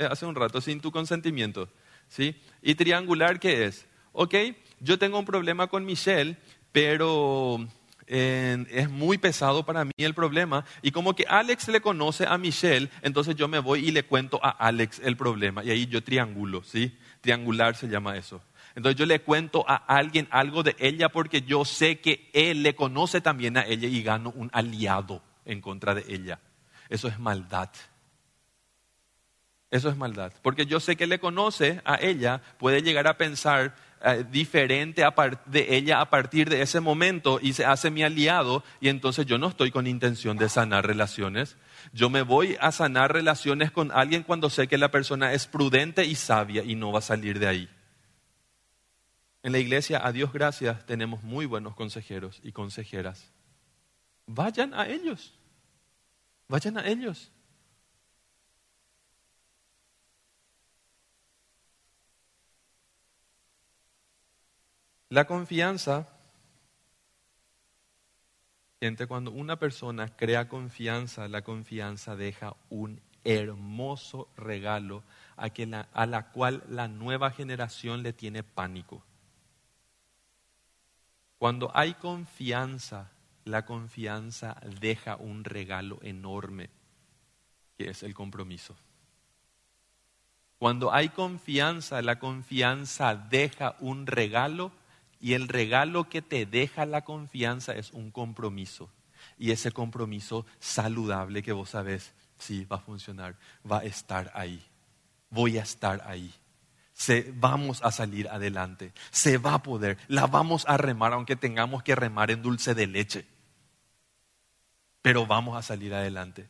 hace un rato, sin tu consentimiento. ¿Sí? ¿Y triangular qué es? Ok, yo tengo un problema con Michelle, pero... Eh, es muy pesado para mí el problema y como que Alex le conoce a Michelle, entonces yo me voy y le cuento a Alex el problema y ahí yo triangulo, ¿sí? Triangular se llama eso. Entonces yo le cuento a alguien algo de ella porque yo sé que él le conoce también a ella y gano un aliado en contra de ella. Eso es maldad. Eso es maldad, porque yo sé que le conoce a ella, puede llegar a pensar diferente de ella a partir de ese momento y se hace mi aliado y entonces yo no estoy con intención de sanar relaciones. Yo me voy a sanar relaciones con alguien cuando sé que la persona es prudente y sabia y no va a salir de ahí. En la iglesia, a Dios gracias, tenemos muy buenos consejeros y consejeras. Vayan a ellos. Vayan a ellos. La confianza, gente, cuando una persona crea confianza, la confianza deja un hermoso regalo a, que la, a la cual la nueva generación le tiene pánico. Cuando hay confianza, la confianza deja un regalo enorme, que es el compromiso. Cuando hay confianza, la confianza deja un regalo y el regalo que te deja la confianza es un compromiso. Y ese compromiso saludable que vos sabés, sí, va a funcionar, va a estar ahí. Voy a estar ahí. Se, vamos a salir adelante. Se va a poder. La vamos a remar, aunque tengamos que remar en dulce de leche. Pero vamos a salir adelante.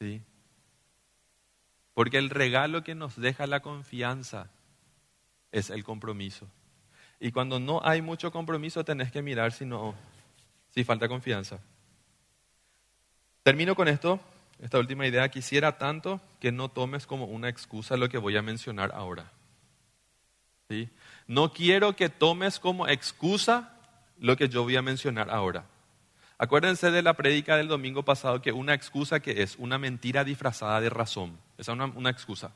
¿Sí? Porque el regalo que nos deja la confianza es el compromiso. Y cuando no hay mucho compromiso, tenés que mirar si no, si falta confianza. Termino con esto, esta última idea. Quisiera tanto que no tomes como una excusa lo que voy a mencionar ahora. ¿Sí? No quiero que tomes como excusa lo que yo voy a mencionar ahora. Acuérdense de la prédica del domingo pasado, que una excusa que es una mentira disfrazada de razón. Esa es una, una excusa.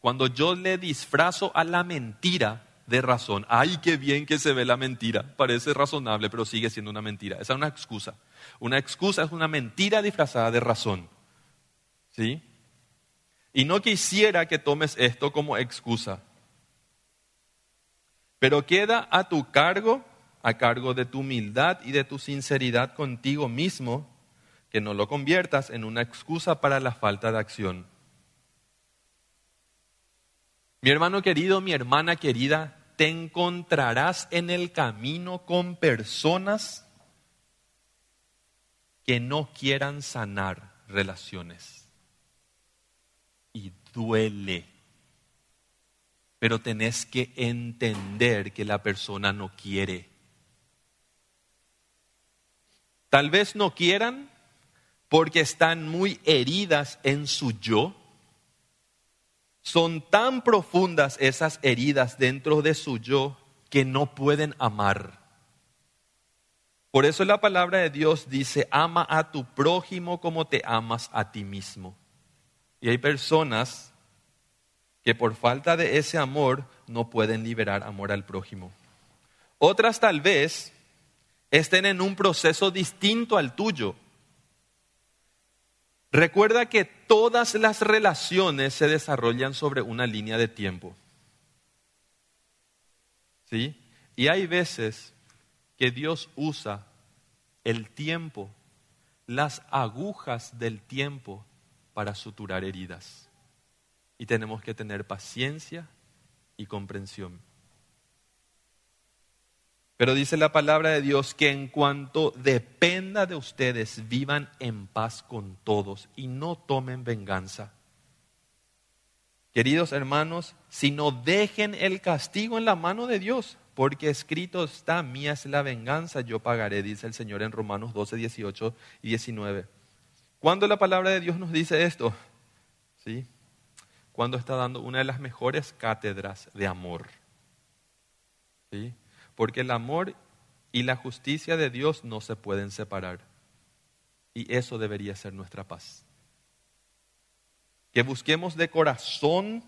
Cuando yo le disfrazo a la mentira de razón, ¡ay, qué bien que se ve la mentira! Parece razonable, pero sigue siendo una mentira. Esa es una excusa. Una excusa es una mentira disfrazada de razón. ¿Sí? Y no quisiera que tomes esto como excusa, pero queda a tu cargo, a cargo de tu humildad y de tu sinceridad contigo mismo, que no lo conviertas en una excusa para la falta de acción. Mi hermano querido, mi hermana querida, te encontrarás en el camino con personas que no quieran sanar relaciones. Y duele. Pero tenés que entender que la persona no quiere. Tal vez no quieran porque están muy heridas en su yo. Son tan profundas esas heridas dentro de su yo que no pueden amar. Por eso la palabra de Dios dice: ama a tu prójimo como te amas a ti mismo. Y hay personas que por falta de ese amor no pueden liberar amor al prójimo. Otras tal vez estén en un proceso distinto al tuyo. Recuerda que todas las relaciones se desarrollan sobre una línea de tiempo. ¿Sí? Y hay veces que Dios usa el tiempo, las agujas del tiempo, para suturar heridas. Y tenemos que tener paciencia y comprensión. Pero dice la palabra de Dios que en cuanto dependa de ustedes, vivan en paz con todos y no tomen venganza. Queridos hermanos, si no dejen el castigo en la mano de Dios, porque escrito está: mía es la venganza, yo pagaré, dice el Señor en Romanos doce, dieciocho y diecinueve. ¿Cuándo la palabra de Dios nos dice esto? ¿Sí? Cuando está dando una de las mejores cátedras de amor. ¿Sí? Porque el amor y la justicia de Dios no se pueden separar. Y eso debería ser nuestra paz. Que busquemos de corazón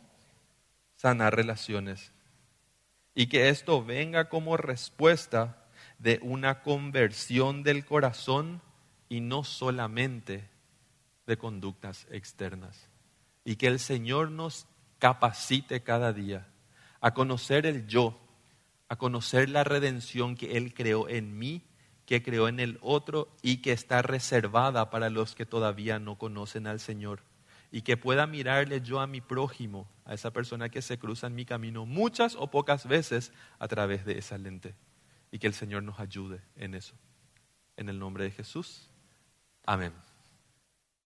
sanar relaciones. Y que esto venga como respuesta de una conversión del corazón y no solamente de conductas externas. Y que el Señor nos capacite cada día a conocer el yo, a conocer la redención que Él creó en mí, que creó en el otro y que está reservada para los que todavía no conocen al Señor. Y que pueda mirarle yo a mi prójimo, a esa persona que se cruza en mi camino muchas o pocas veces, a través de esa lente. Y que el Señor nos ayude en eso. En el nombre de Jesús. Amén.